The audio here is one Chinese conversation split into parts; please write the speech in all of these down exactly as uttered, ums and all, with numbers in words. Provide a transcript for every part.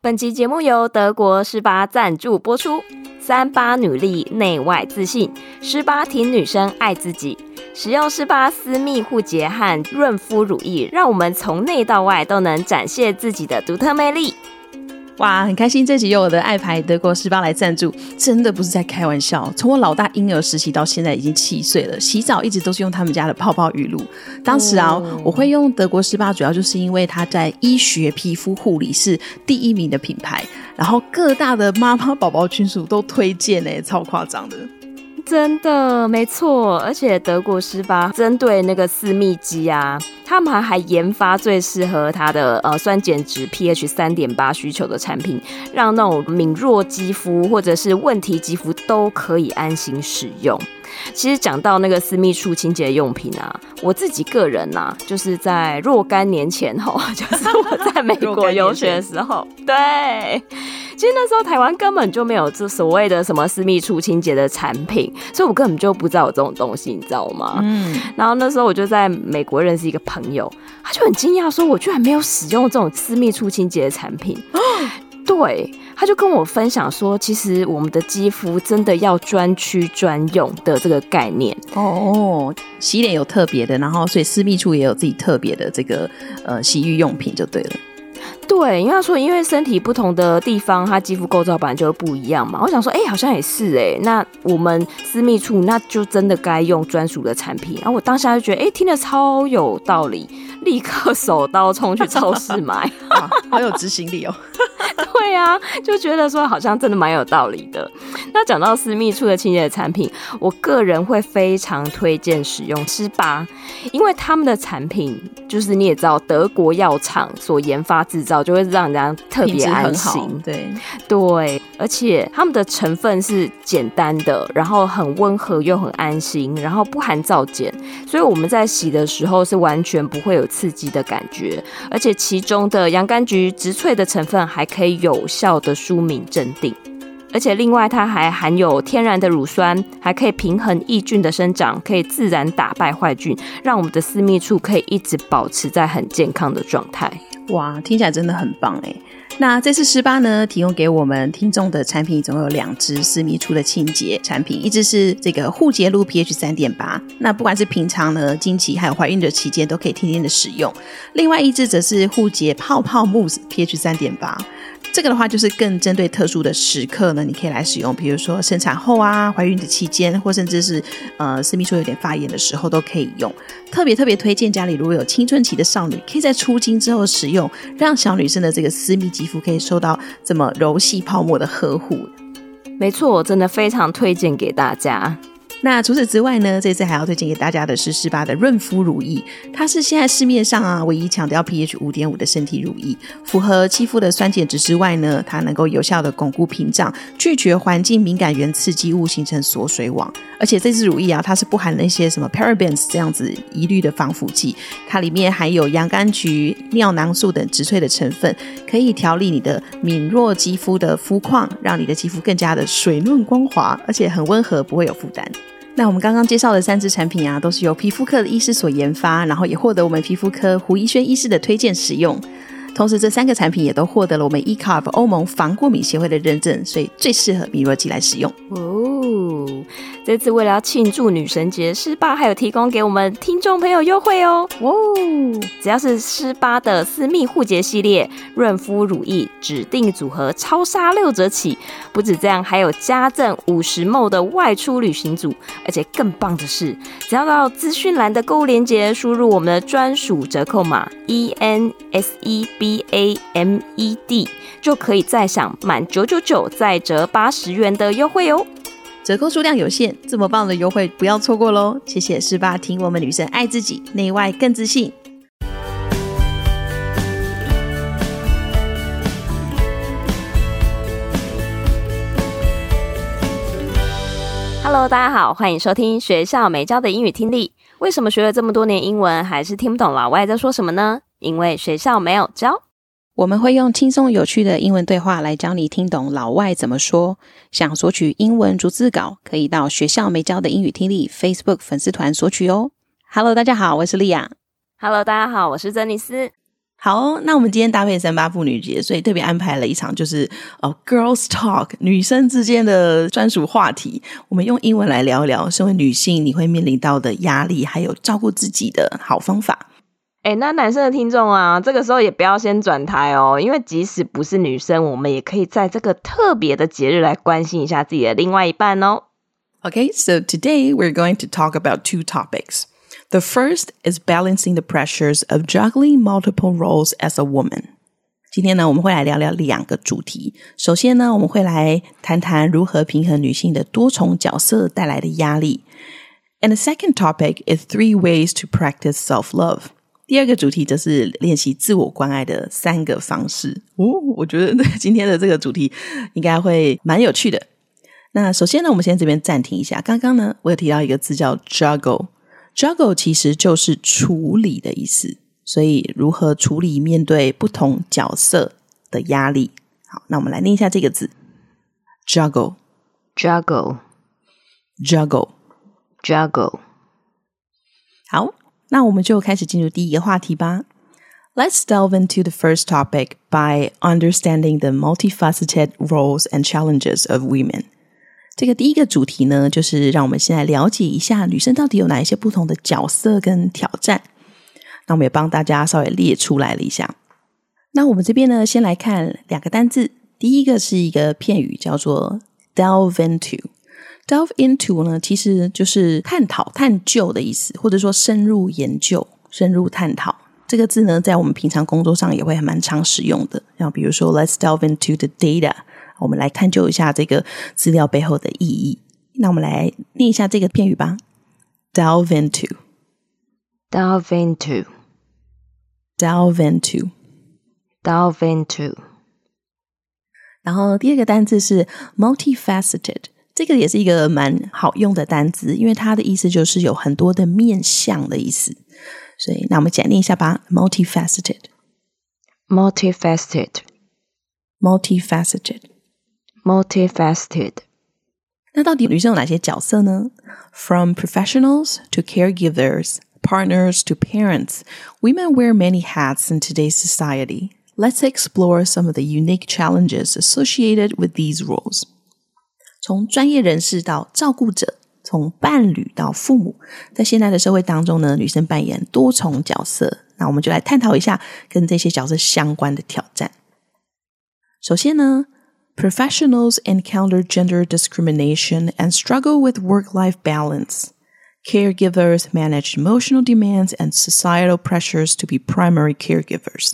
本集节目由德国十八赞助播出。三八女力内外自信，十八挺女生爱自己。使用十八私密护洁和润肤乳液，让我们从内到外都能展现自己的独特魅力。哇，很开心这集有我的爱牌德国十八来赞助，真的不是在开玩笑。从我老大婴儿时期到现在已经七岁了，洗澡一直都是用他们家的泡泡浴露。当时啊、哦、我会用德国十八主要就是因为它在医学皮肤护理是第一名的品牌，然后各大的妈妈宝宝群组都推荐耶、欸、超夸张的，真的没错。而且德国十八针对那个私密肌啊，他们还研发最适合它的、呃、酸碱值 P H 三点八 需求的产品，让那种敏弱肌肤或者是问题肌肤都可以安心使用。其实讲到那个私密处清洁用品啊，我自己个人啊，就是在若干年前吼，就是我在美国游学的时候，对，其实那时候台湾根本就没有这所谓的什么私密处清洁的产品，所以我根本就不知道有这种东西，你知道吗？嗯。然后那时候我就在美国认识一个朋友，他就很惊讶说，我居然没有使用这种私密处清洁的产品。对，他就跟我分享说，其实我们的肌肤真的要专区专用的这个概念。哦，洗脸有特别的，然后所以私密处也有自己特别的这个呃洗浴用品就对了。对，因为他说，因为身体不同的地方，它肌肤构造本来就不一样嘛。我想说，哎、欸，好像也是哎、欸。那我们私密处，那就真的该用专属的产品。然后我当下就觉得，哎、欸，听得超有道理，立刻手刀冲去超市买。哇，好有执行力哦。对啊，就觉得说好像真的蛮有道理的。那讲到私密处的清洁的产品，我个人会非常推荐使用施巴，因为他们的产品就是你也知道，德国药厂所研发制造，就会让人家特别安心。对对，而且他们的成分是简单的，然后很温和又很安心，然后不含皂碱，所以我们在洗的时候是完全不会有刺激的感觉，而且其中的洋甘菊植萃的成分还可以有效的舒敏镇定，而且另外它还含有天然的乳酸，还可以平衡抑菌的生长，可以自然打败坏菌，让我们的私密处可以一直保持在很健康的状态。哇，听起来真的很棒耶。那这次十八呢提供给我们听众的产品总有两支私密处的清洁产品，一支是这个护洁露 P H 三点八， 那不管是平常呢经期还有怀孕的期间都可以天天的使用，另外一支则是护洁泡泡慕斯 P H 三点八， 这个的话就是更针对特殊的时刻呢你可以来使用，比如说生产后啊，怀孕的期间，或甚至是呃私密处有点发炎的时候都可以用。特别特别推荐家里如果有青春期的少女可以在初经之后使用，让小女生的这个私密肌可以受到这么柔细泡沫的呵护。没错，我真的非常推荐给大家。那除此之外呢，这次还要推荐给大家的是施巴的润肤乳液，它是现在市面上啊唯一强调 P H 五点五 的身体乳液，符合肌肤的酸碱值之外呢，它能够有效的巩固屏障，拒绝环境敏感原刺激物形成锁水网。而且这支乳液啊，它是不含那些什么 Parabens 这样子疑虑的防腐剂，它里面含有洋甘菊、尿囊素等植萃的成分，可以调理你的敏弱肌肤的肤况，让你的肌肤更加的水润光滑，而且很温和，不会有负担。那我们刚刚介绍的三支产品啊，都是由皮肤科的医师所研发，然后也获得我们皮肤科胡宜轩医师的推荐使用。同时这三个产品也都获得了我们 E C A R B 欧盟防过敏协会的认证，所以最适合敏弱肌来使用哦。这次为了要庆祝女神节，施巴还有提供给我们听众朋友优惠哦。哦，只要是施巴的私密护洁系列润肤乳液指定组合，超杀六折起。不止这样，还有加赠 五十毫升 的外出旅行组，而且更棒的是，只要到资讯栏的购物链接输入我们的专属折扣码 E N S E B A M E D 就可以再享满九百九十九再折八十元的优惠哦。折扣数量有限，这么棒的优惠不要错过咯。谢谢施巴，听我们女生爱自己，内外更自信。Hello， 大家好，欢迎收听学校没教的英语听力。为什么学了这么多年英文，还是听不懂老外在说什么呢？因为学校没有教。我们会用轻松有趣的英文对话来教你听懂老外怎么说。想索取英文逐字稿，可以到学校没教的英语听力 Facebook 粉丝团索取哦。Hello， 大家好，我是 Lia。Hello， 大家好，我是珍妮斯。好、哦，那我们今天搭配三八妇女节，所以特别安排了一场就是呃 Girls' Talk 女生之间的专属话题。我们用英文来聊一聊，身为女性你会面临到的压力，还有照顾自己的好方法。哎、欸，那男生的听众啊，这个时候也不要先转台哦，因为即使不是女生，我们也可以在这个特别的节日来关心一下自己的另外一半哦。Okay, so today we're going to talk about two topics.The first is balancing the pressures of juggling multiple roles as a woman. 今天呢，我们会来聊聊两个主题。首先呢，我们会来谈谈如何平衡女性的多重角色带来的压力。And the second topic is three ways to practice self-love. 第二个主题则是练习自我关爱的三个方式。哦，我觉得今天的这个主题应该会蛮有趣的。那首先呢，我们先这边暂停一下。刚刚呢，我有提到一个字叫 juggle。Juggle 其实就是处理的意思，所以如何处理面对不同角色的压力。好，那我们来念一下这个字 Juggle Juggle Juggle Juggle 好，那我们就开始进入第一个话题吧。 Let's delve into the first topic by understanding the multifaceted roles and challenges of women.这个第一个主题呢，就是让我们先来了解一下女生到底有哪一些不同的角色跟挑战。那我们也帮大家稍微列出来了一下。那我们这边呢，先来看两个单字。第一个是一个片语叫做 delve into。delve into 呢，其实就是探讨、探究的意思，或者说深入研究、深入探讨。这个字呢，在我们平常工作上也会蛮常使用的。然后比如说 Let's delve into the data，我们来探究一下这个资料背后的意义。那我们来念一下这个片语吧。 Delve into Delve into Delve into Delve into 然后第二个单字是 multifaceted， 这个也是一个蛮好用的单字，因为它的意思就是有很多的面向的意思，所以那我们简单念一下吧。 multifaceted Multifaceted Multifaceted Multifaceted 那到底女生有哪些角色呢？ From professionals to caregivers, partners to parents, women wear many hats in today's society. Let's explore some of the unique challenges associated with these roles. 从专业人士到照顾者，从伴侣到父母，在现在的社会当中呢，女生扮演多重角色。那我们就来探讨一下跟这些角色相关的挑战。首先呢，Professionals encounter gender discrimination and struggle with work-life balance. Caregivers manage emotional demands and societal pressures to be primary caregivers.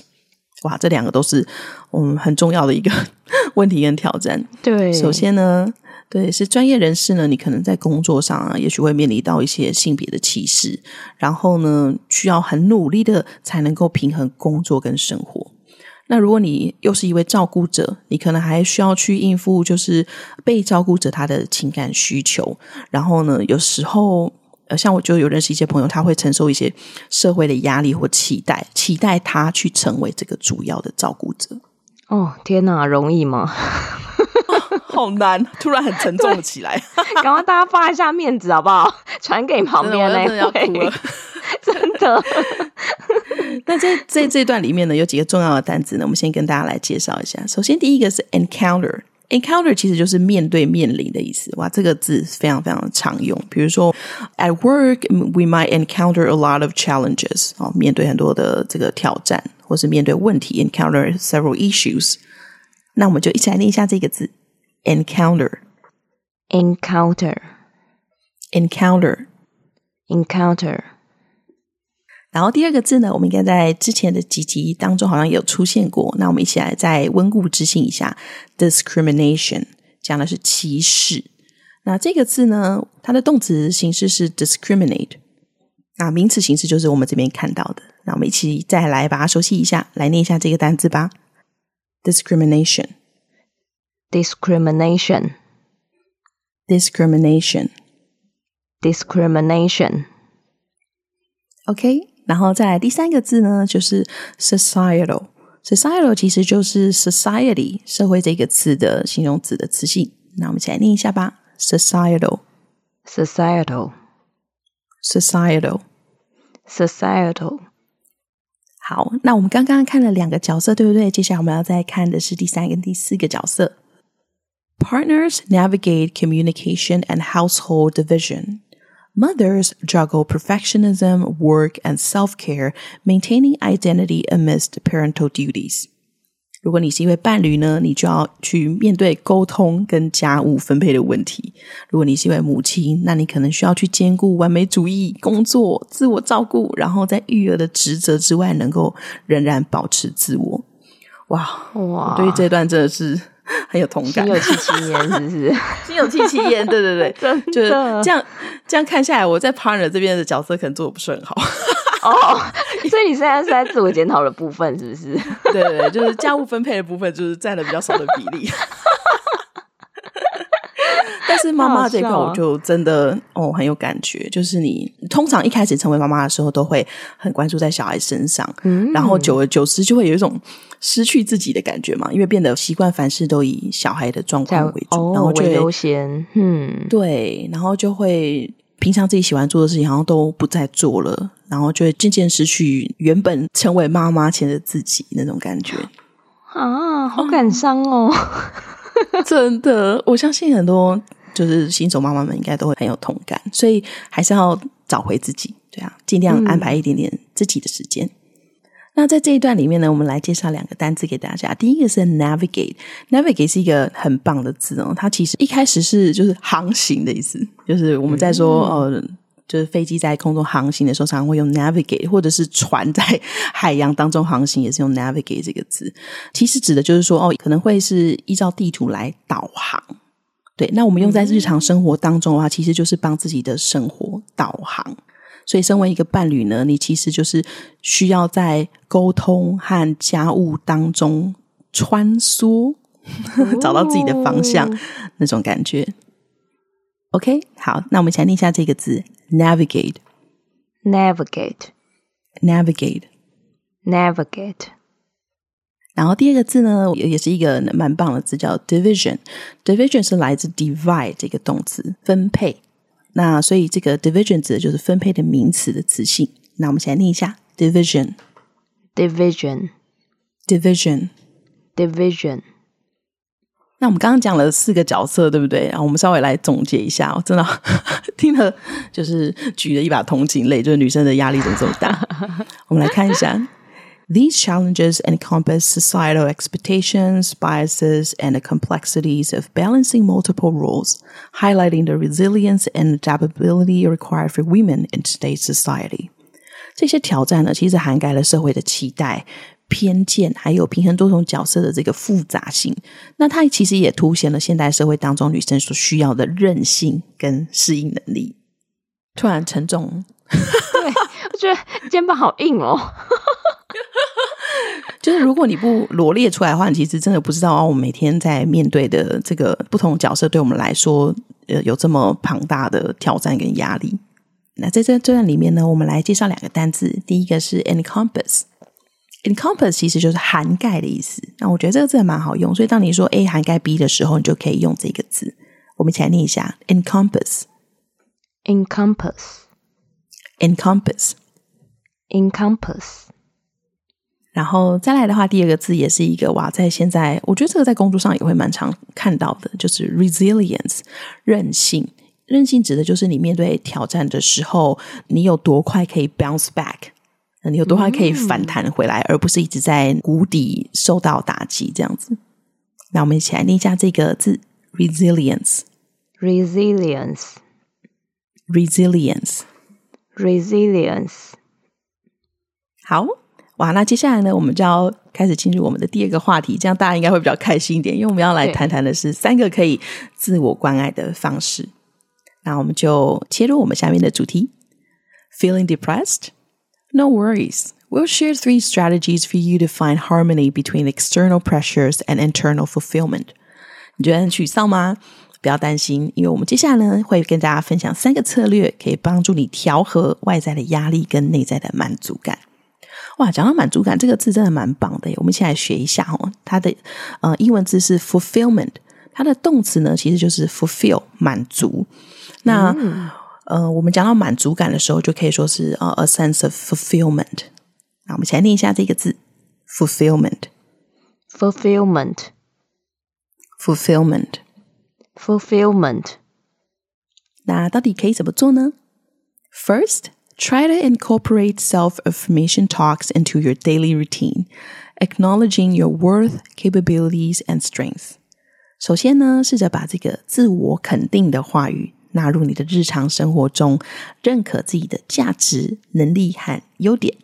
哇，这两个都是我们很重要的一个问题跟挑战。对，首先呢，对，是专业人士呢，你可能在工作上啊，也许会面临到一些性别的歧视，然后呢，需要很努力的才能够平衡工作跟生活。那如果你又是一位照顾者，你可能还需要去应付就是被照顾者他的情感需求，然后呢有时候呃，像我就有认识一些朋友，他会承受一些社会的压力或期待期待他去成为这个主要的照顾者。哦，天哪，容易吗？哦，好难，突然很沉重起来。赶快大家放一下面子好不好，传给旁边那位。真的真的。那在 这, 这段里面呢，有几个重要的单字呢，我们先跟大家来介绍一下。首先第一个是 encounter。 encounter 其实就是面对面临的意思。哇，这个字非常非常常用。比如说 at work we might encounter a lot of challenges， 哦，面对很多的这个挑战，或是面对问题 encounter several issues。 那我们就一起来念一下这个字 encounter encounter encounter encounter。然后第二个字呢，我们应该在之前的几集当中好像也有出现过，那我们一起来再温故知新一下。 discrimination 讲的是歧视，那这个字呢，它的动词形式是 discriminate， 那名词形式就是我们这边看到的。那我们一起再来把它熟悉一下，来念一下这个单字吧。 discrimination discrimination discrimination discrimination OK。然后再来第三个字呢，就是 societal。 societal 其实就是 society 社会这个词的形容词的词性。那我们一起来念一下吧。 societal societal societal societal。好，那我们刚刚看了两个角色，对不对？接下来我们要再看的是第三跟第四个角色。Partners navigate communication and household division. Mothers juggle perfectionism, work, and self-care, maintaining identity amidst parental duties. 如果你是一位伴侣呢，你就要去面对沟通跟家务分配的问题。如果你是一位母亲，那你可能需要去兼顾完美主义、工作、自我照顾，然后在育儿的职责之外，能够仍然保持自我。哇，我对这段真的是很有同感，心有戚戚焉，是不是？心有戚戚焉，对对对，真的就是这样。这样看下来，我在 partner 这边的角色可能做的不是很好。哦，所以你现在是在自我检讨的部分，是不是？对对对，就是家务分配的部分，就是占了比较少的比例。但是妈妈这一块我就真的哦很有感觉，就是你通常一开始成为妈妈的时候都会很关注在小孩身上、嗯、然后久而久之就会有一种失去自己的感觉嘛，因为变得习惯凡事都以小孩的状况为主、哦、然后就会优先，嗯，对，然后就会平常自己喜欢做的事情好像都不再做了，然后就会渐渐失去原本成为妈妈前的自己那种感觉啊，好感伤哦、嗯、真的，我相信很多就是新手妈妈们应该都会很有同感，所以还是要找回自己，对啊，尽量安排一点点自己的时间、嗯、那在这一段里面呢，我们来介绍两个单字给大家。第一个是 navigate， navigate 是一个很棒的字哦，它其实一开始是就是航行的意思，就是我们在说、嗯、呃，就是飞机在空中航行的时候常常会用 navigate， 或者是船在海洋当中航行也是用 navigate 这个字，其实指的就是说哦，可能会是依照地图来导航，对，那我们用在日常生活当中的话，其实就是帮自己的生活导航。所以身为一个伴侣呢，你其实就是需要在沟通和家务当中穿梭找到自己的方向、哦、那种感觉。 OK， 好，那我们先念一下这个字 Navigate Navigate Navigate Navigate。然后第二个字呢，也是一个蛮棒的字，叫 division。 division 是来自 divide 这个动词，分配。那所以这个 division 指的就是分配的名词的词性。那我们先来念一下 division division division division。 那我们刚刚讲了四个角色，对不对？然后我们稍微来总结一下、哦、真的、哦、听了就是举了一把同情泪，就是女生的压力怎么这么大。我们来看一下These challenges encompass societal expectations, biases, and the complexities of balancing multiple roles, highlighting the resilience and adaptability required for women in today's society. 这些挑战呢，其实涵盖了社会的期待、偏见，还有平衡多种角色的这个复杂性。那它其实也凸显了现代社会当中女生所需要的韧性跟适应能力。突然沉重，对，我觉得肩膀好硬哦。就是如果你不罗列出来的话，你其实真的不知道、哦、我们每天在面对的这个不同角色对我们来说、呃、有这么庞大的挑战跟压力。那在这段里面呢，我们来介绍两个单字。第一个是 encompass， encompass 其实就是涵盖的意思。那我觉得这个字蛮好用，所以当你说 A 涵盖 B 的时候，你就可以用这个字。我们一起来念一下 encompass encompass encompass encompass。然后再来的话，第二个字也是一个哇，在现在我觉得这个在工作上也会蛮常看到的，就是 resilience 韧性。韧性指的就是你面对挑战的时候，你有多快可以 bounce back， 你有多快可以反弹回来、嗯、而不是一直在谷底受到打击这样子。那我们一起来念一下这个字 resilience resilience resilience resilience。 好哇，那接下来呢，我们就要开始进入我们的第二个话题，这样大家应该会比较开心一点，因为我们要来谈谈的是三个可以自我关爱的方式。那我们就切入我们下面的主题。 Feeling depressed? No worries. We'll share three strategies for you to find harmony between external pressures and internal fulfillment. 你觉得很沮丧吗？不要担心，因为我们接下来呢，会跟大家分享三个策略，可以帮助你调和外在的压力跟内在的满足感。哇，讲到满足感这个字真的蛮棒的，我们先来学一下、哦、它的、呃、英文字是 fulfillment， 它的动词呢其实就是 fulfill 满足。那、嗯呃、我们讲到满足感的时候就可以说是、呃、a sense of fulfillment，那我们先来念一下这个字 fulfillment fulfillment fulfillment fulfillment 那到底可以怎么做呢？ First, try to incorporate self-affirmation talks into your daily routine, acknowledging your worth, capabilities, and strengths. 首先呢，试着把这个自我肯定的话语纳入你的日常生活中，认可自己的价值、能力和优点。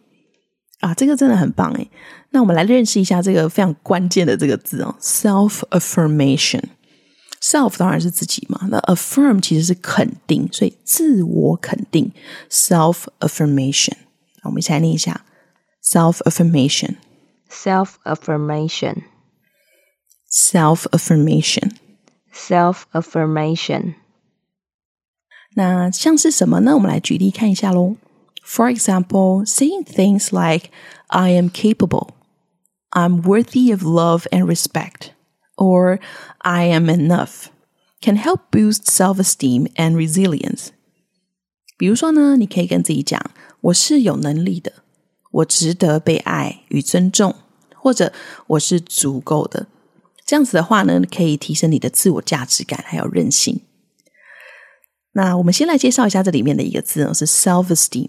啊，这个真的很棒耶。那我们来认识一下这个非常关键的这个字哦 self-affirmation。self 当然是自己嘛，那 affirm 其实是肯定，所以自我肯定 self-affirmation。我们一起来念一下 self-affirmation self-affirmation self-affirmation self-affirmation 那像是什么呢？我们来举例看一下咯。 For example, saying things like I am capable, I'm worthy of love and respect, or I am enough can help boost self-esteem and resilience. 比如说呢，你可以跟自己讲我是有能力的，我值得被爱与尊重，或者我是足够的。这样子的话呢，可以提升你的自我价值感还有韧性。那我们先来介绍一下这里面的一个字呢，是 self-esteem。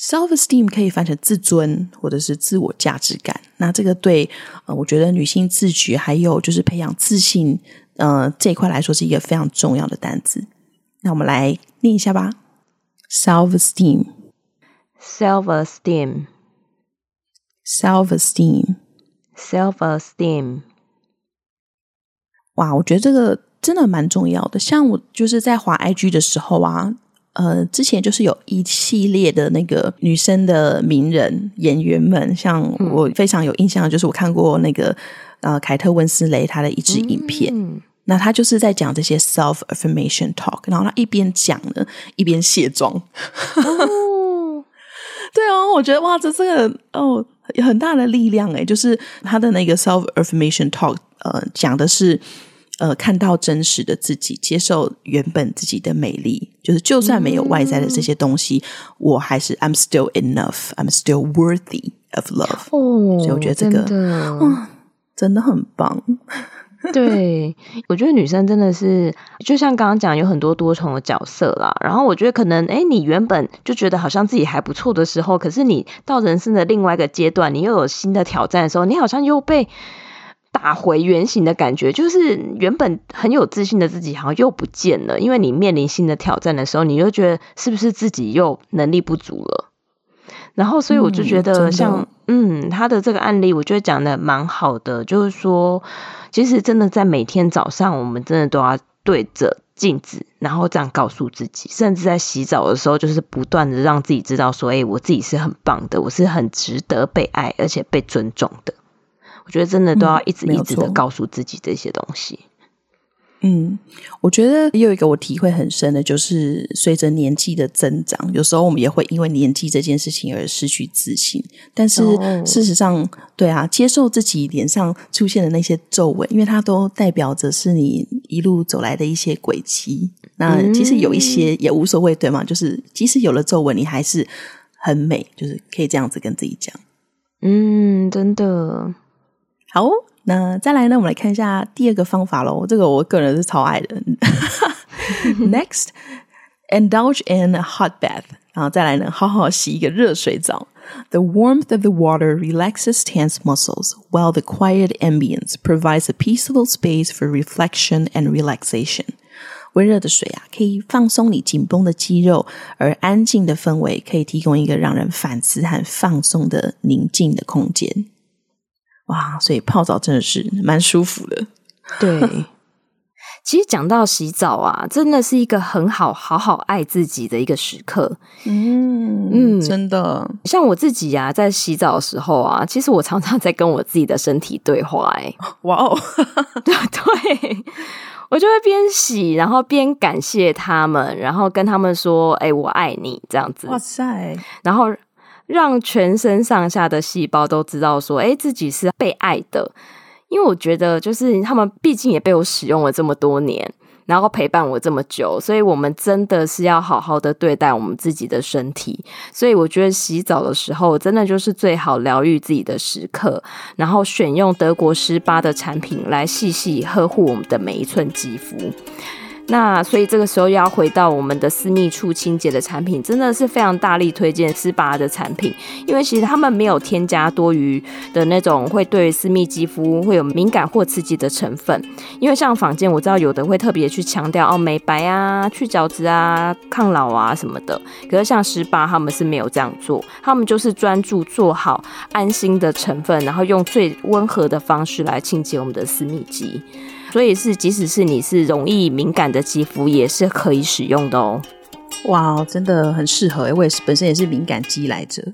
self-esteem 可以翻成自尊或者是自我价值感。那这个对、呃、我觉得女性自觉还有就是培养自信呃，这一块来说是一个非常重要的单字。那我们来念一下吧。 self-esteem self-esteem self-esteem self-esteem 哇，我觉得这个真的蛮重要的。像我就是在滑 I G 的时候啊，呃，之前就是有一系列的那个女生的名人演员们，像我非常有印象的就是我看过那个呃凯特温斯雷她的一支影片、嗯、那她就是在讲这些 self-affirmation talk， 然后她一边讲呢一边卸妆哦对哦，我觉得哇，这这个哦很大的力量耶，就是她的那个 self-affirmation talk 呃讲的是呃，看到真实的自己，接受原本自己的美丽，就是就算没有外在的这些东西、嗯、我还是 I'm still enough I'm still worthy of love、哦、所以我觉得这个真的、哦、真的很棒对，我觉得女生真的是就像刚刚讲有很多多重的角色啦，然后我觉得可能诶你原本就觉得好像自己还不错的时候，可是你到人生的另外一个阶段，你又有新的挑战的时候，你好像又被打回原形的感觉，就是原本很有自信的自己好像又不见了，因为你面临新的挑战的时候，你就觉得是不是自己又能力不足了。然后所以我就觉得像 嗯, 嗯他的这个案例我觉得讲的蛮好的，就是说其实真的在每天早上我们真的都要对着镜子，然后这样告诉自己，甚至在洗澡的时候就是不断的让自己知道说、欸、我自己是很棒的，我是很值得被爱而且被尊重的。我觉得真的都要一直一直的告诉自己这些东西。 嗯, 嗯，我觉得也有一个我体会很深的，就是随着年纪的增长，有时候我们也会因为年纪这件事情而失去自信，但是事实上、哦、对啊，接受自己脸上出现的那些皱纹，因为它都代表着是你一路走来的一些轨迹，那其实有一些也无所谓、嗯、对吗？就是即使有了皱纹你还是很美，就是可以这样子跟自己讲。嗯，真的好，那再来呢，我们来看一下第二个方法咯。这个我个人是超爱的Next, indulge in a hot bath. 然后再来呢，好好洗一个热水澡。 The warmth of the water relaxes tense muscles, while the quiet ambience provides a peaceful space for reflection and relaxation. 温热的水啊，可以放松你紧绷的肌肉，而安静的氛围可以提供一个让人反思和放松的宁静的空间。哇，所以泡澡真的是蛮舒服的。对，其实讲到洗澡啊，真的是一个很好好好爱自己的一个时刻。嗯嗯，真的。像我自己啊，在洗澡的时候啊，其实我常常在跟我自己的身体对话、欸。哇哦，对，我就会边洗，然后边感谢他们，然后跟他们说：“哎、欸，我爱你。”这样子。哇塞，然后。让全身上下的细胞都知道说，诶，自己是被爱的。因为我觉得就是他们毕竟也被我使用了这么多年，然后陪伴我这么久，所以我们真的是要好好的对待我们自己的身体。所以我觉得洗澡的时候真的就是最好疗愈自己的时刻，然后选用德国施巴的产品来细细呵护我们的每一寸肌肤。那所以这个时候要回到我们的私密处清洁的产品，真的是非常大力推荐施巴的产品，因为其实他们没有添加多余的那种会对私密肌肤会有敏感或刺激的成分。因为像坊间我知道有的会特别去强调哦美白啊、去角质啊、抗老啊什么的，可是像施巴他们是没有这样做，他们就是专注做好安心的成分，然后用最温和的方式来清洁我们的私密肌。所以是即使是你是容易敏感的肌肤也是可以使用的哦。哇，真的很适合耶，我也是本身也是敏感肌来着。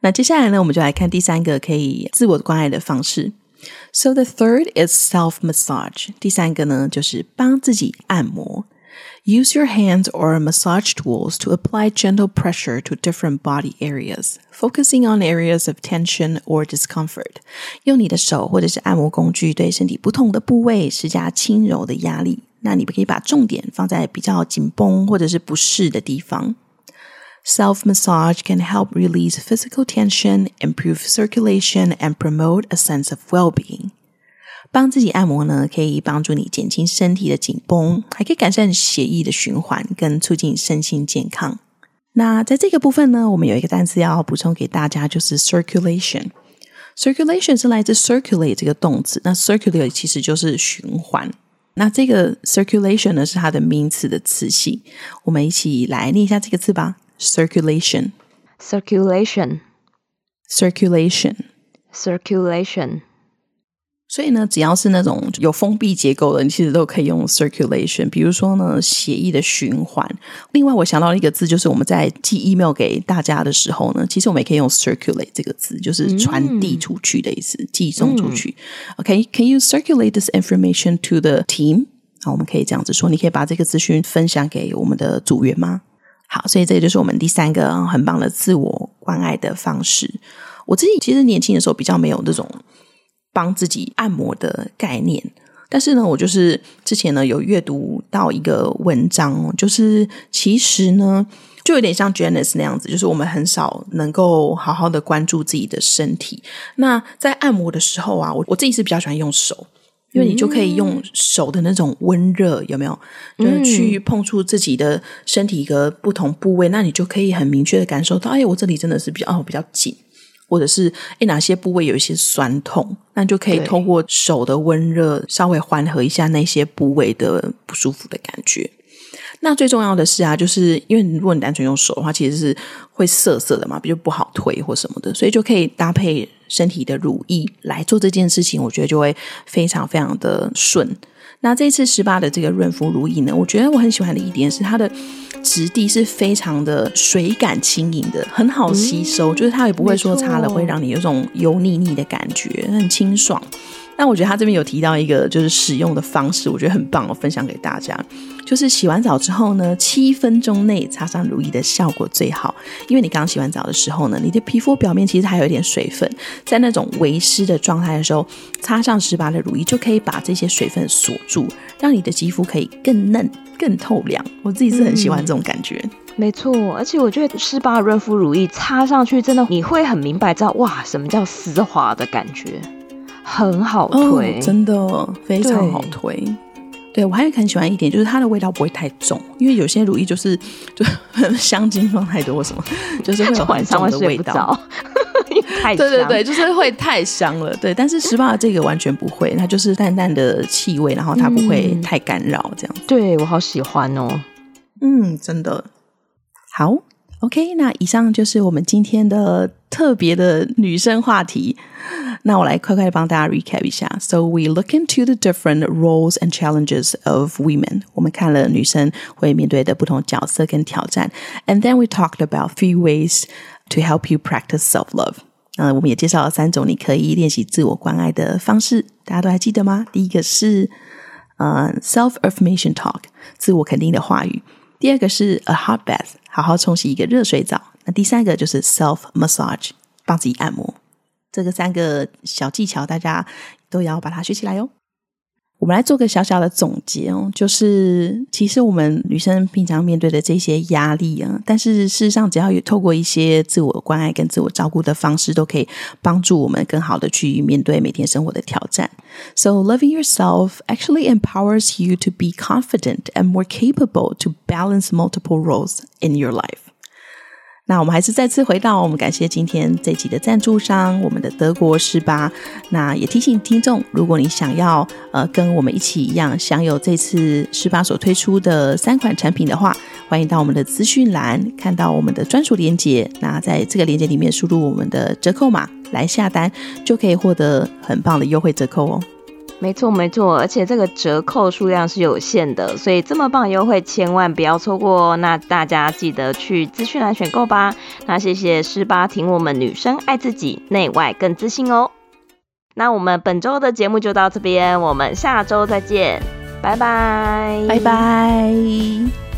那接下来呢，我们就来看第三个可以自我关爱的方式。 So the third is self-massage. 第三个呢就是帮自己按摩。Use your hands or massage tools to apply gentle pressure to different body areas, focusing on areas of tension or discomfort. 用你的手或者是按摩工具对身体不同的部位施加轻柔的压力，那你可以把重点放在比较紧绷或者是不适的地方。Self-massage can help release physical tension, improve circulation, and promote a sense of well-being.帮自己按摩呢，可以帮助你减轻身体的紧绷，还可以改善血液的循环跟促进身心健康。那在这个部分呢，我们有一个单词要补充给大家，就是 circulation。 circulation 是来自 circulate 这个动词，那 circulate 其实就是循环，那这个 circulation 呢是它的名词的词性，我们一起来念一下这个字吧。 circulation circulation circulation circulation。所以呢，只要是那种有封闭结构的，你其实都可以用 circulation。 比如说呢，血液的循环。另外我想到一个字，就是我们在寄 email 给大家的时候呢，其实我们也可以用 circulate 这个字，就是传递出去的意思，嗯、寄送出去、嗯、OK, can you circulate this information to the team? 好，我们可以这样子说，你可以把这个资讯分享给我们的组员吗？好，所以这就是我们第三个很棒的自我关爱的方式。我自己其实年轻的时候比较没有这种帮自己按摩的概念，但是呢我就是之前呢有阅读到一个文章，就是其实呢就有点像 Janice 那样子，就是我们很少能够好好的关注自己的身体。那在按摩的时候啊， 我, 我自己是比较喜欢用手，因为你就可以用手的那种温热，有没有，就是去碰触自己的身体一个不同部位，那你就可以很明确的感受到，哎，我这里真的是比较、哦、比较紧，或者是诶哪些部位有一些酸痛，那就可以透过手的温热稍微缓和一下那些部位的不舒服的感觉。那最重要的是啊，就是因为如果你单纯用手的话，其实是会涩涩的嘛，比较不好推或什么的，所以就可以搭配身体的乳液来做这件事情，我觉得就会非常非常的顺。那这一次十八的这个润肤乳液呢，我觉得我很喜欢的一点是它的质地是非常的水感轻盈的，很好吸收、嗯、就是它也不会说擦了会让你有种油腻腻的感觉，很清爽。那我觉得它这边有提到一个就是使用的方式，我觉得很棒，我分享给大家，就是洗完澡之后呢，七分钟内擦上乳液的效果最好。因为你刚洗完澡的时候呢，你的皮肤表面其实还有一点水分，在那种微湿的状态的时候，擦上十八的乳液就可以把这些水分锁住，让你的肌肤可以更嫩更透亮。我自己是很喜欢这种感觉、嗯、没错。而且我觉得施巴润肤乳液擦上去真的你会很明白知道，哇，什么叫丝滑的感觉，很好推、哦、真的非常好推。 对, 对，我还有很喜欢一点，就是它的味道不会太重，因为有些乳液就是就香精放太多或什么，就是会有很重的味道太香，对对对，就是会太香了。对，但是施巴这个完全不会，它就是淡淡的气味，然后它不会太干扰这样、嗯、对，我好喜欢哦。嗯，真的好。 OK, 那以上就是我们今天的特别的女生话题，那我来快快帮大家 recap 一下。 So we look into the different roles and challenges of women. 我们看了女生会面对的不同角色跟挑战。 And then we talked about three ways to help you practice self-love. 呃，我们也介绍了三种你可以练习自我关爱的方式，大家都还记得吗？第一个是呃 self-affirmation talk, 自我肯定的话语。第二个是 a hot bath, 好好冲洗一个热水澡。那第三个就是 self-massage, 帮自己按摩。这个三个小技巧大家都要把它学起来哟。我们来做个小小的总结哦，就是其实我们女生平常面对的这些压力啊，但是事实上只要有透过一些自我关爱跟自我照顾的方式，都可以帮助我们更好的去面对每天生活的挑战。 So loving yourself actually empowers you to be confident and more capable to balance multiple roles in your life。那我们还是再次回到我们感谢今天这集的赞助商我们的德国施巴。那也提醒听众，如果你想要呃跟我们一起一样享有这次施巴所推出的三款产品的话，欢迎到我们的资讯栏看到我们的专属连结，那在这个连结里面输入我们的折扣码来下单，就可以获得很棒的优惠折扣哦。没错没错，而且这个折扣数量是有限的，所以这么棒的优惠千万不要错过哦。那大家记得去资讯栏选购吧。那谢谢施巴挺我们女生爱自己，内外更自信哦。那我们本周的节目就到这边，我们下周再见，拜拜拜拜。